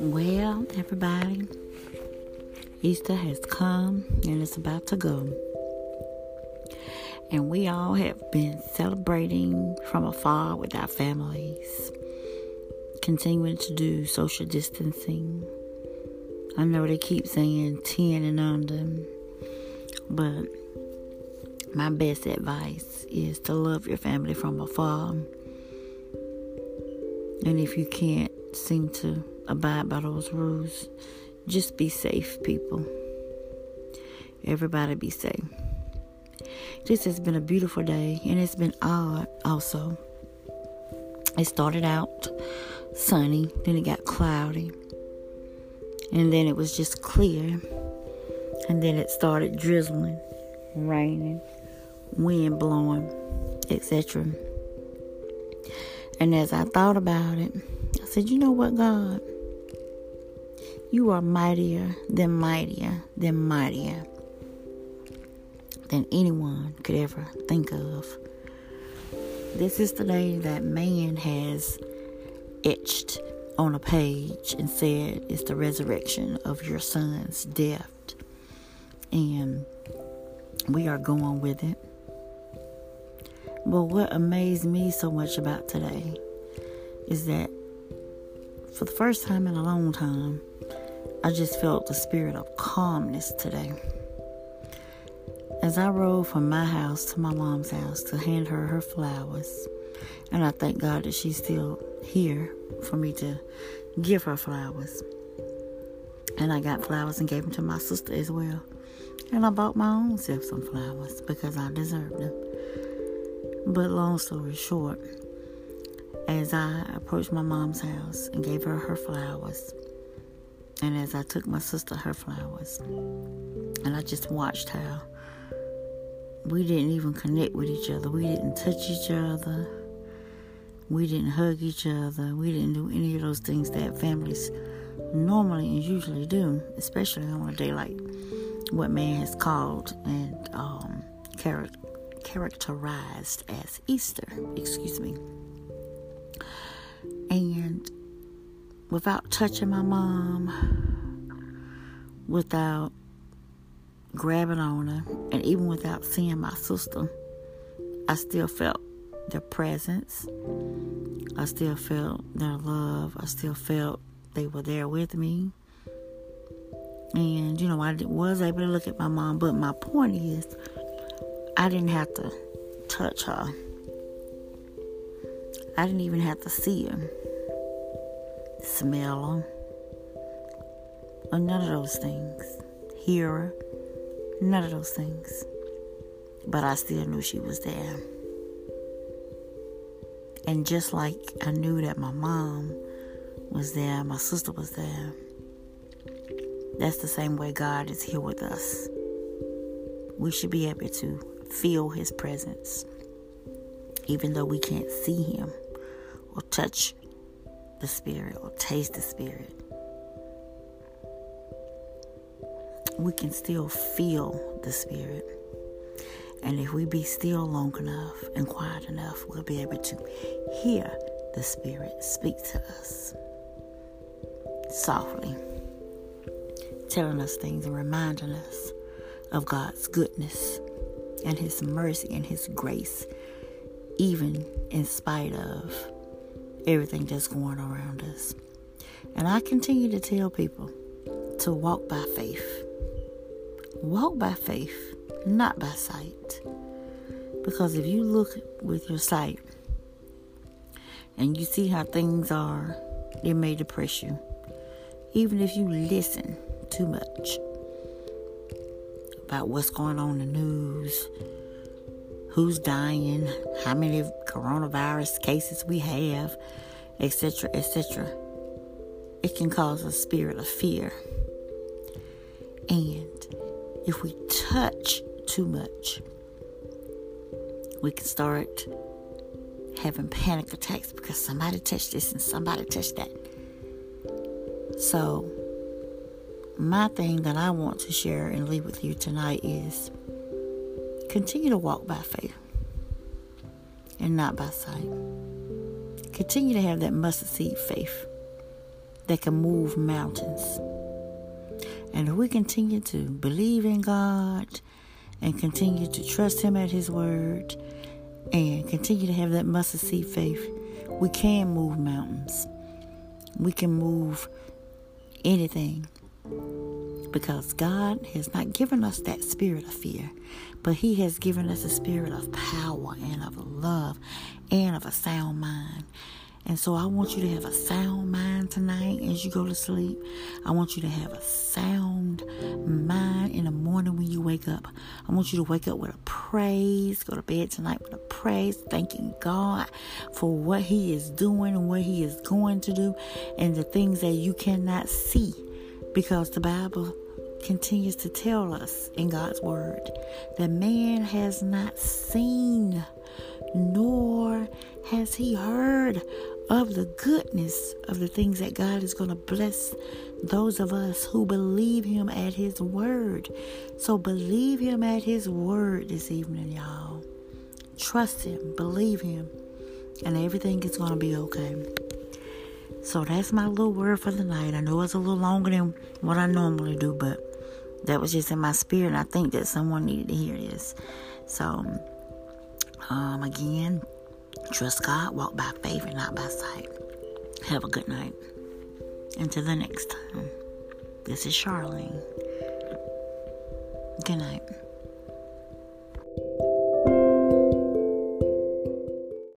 Well, everybody, Easter has come and it's about to go. And we all have been celebrating from afar with our families, continuing to do social distancing. I know they keep saying 10 and under, but my best advice is to love your family from afar. And if you can't seem to abide by those rules, just be safe, people. Everybody be safe. This has been a beautiful day, and it's been odd also. It started out sunny, then it got cloudy, and then it was just clear, and then it started drizzling, raining, wind blowing, etc. And as I thought about it, I said, you know what, God? You are mightier than mightier than mightier than anyone could ever think of. This is the day that man has etched on a page and said it's the resurrection of your son's death. And we are going with it. But what amazed me so much about today is that for the first time in a long time, I just felt the spirit of calmness today. As I rode from my house to my mom's house to hand her her flowers, and I thank God that she's still here for me to give her flowers. And I got flowers and gave them to my sister as well. And I bought my own self some flowers because I deserved them. But long story short, as I approached my mom's house and gave her her flowers, and as I took my sister her flowers, and I just watched how we didn't even connect with each other. We didn't touch each other. We didn't hug each other. We didn't do any of those things that families normally and usually do, especially on a day like what man has called and characterized as Easter. And without touching my mom, without grabbing on her, and even without seeing my sister, I still felt their presence. I still felt their love. I still felt they were there with me. And, you know, I was able to look at my mom, but my point is, I didn't have to touch her. I didn't even have to see her, smell her, or none of those things. Hear her, none of those things. But I still knew she was there. And just like I knew that my mom was there, my sister was there, that's the same way God is here with us. We should be able to feel His presence, even though we can't see Him or touch the Spirit or taste the Spirit. We can still feel the Spirit. And if we be still long enough and quiet enough, we'll be able to hear the Spirit speak to us softly, telling us things and reminding us of God's goodness and His mercy and His grace, even in spite of everything that's going around us. And I continue to tell people to walk by faith. Walk by faith, not by sight. Because if you look with your sight and you see how things are, it may depress you. Even if you listen too much about what's going on in the news, who's dying, how many coronavirus cases we have, etc., etc., it can cause a spirit of fear. And if we touch too much, we can start having panic attacks because somebody touched this and somebody touched that. So my thing that I want to share and leave with you tonight is continue to walk by faith. and not by sight. Continue to have that mustard seed faith that can move mountains. And if we continue to believe in God and continue to trust Him at His word and continue to have that mustard seed faith, we can move mountains. We can move anything, because God has not given us that spirit of fear, but He has given us a spirit of power and of love and of a sound mind. And so I want you to have a sound mind tonight as you go to sleep. I want you to have a sound mind in the morning when you wake up. I want you to wake up with a praise. Go to bed tonight with a praise, thanking God for what He is doing and what He is going to do and the things that you cannot see, because the Bible continues to tell us in God's word that man has not seen nor has he heard of the goodness of the things that God is going to bless those of us who believe Him at His word. So believe Him at His word this evening, y'all. Trust Him, believe Him, and everything is going to be okay. So that's my little word for the night. I know it's a little longer than what I normally do, but that was just in my spirit, and I think that someone needed to hear this. So, again, trust God, walk by faith and not by sight. Have a good night. Until the next time, this is Charlene. Good night.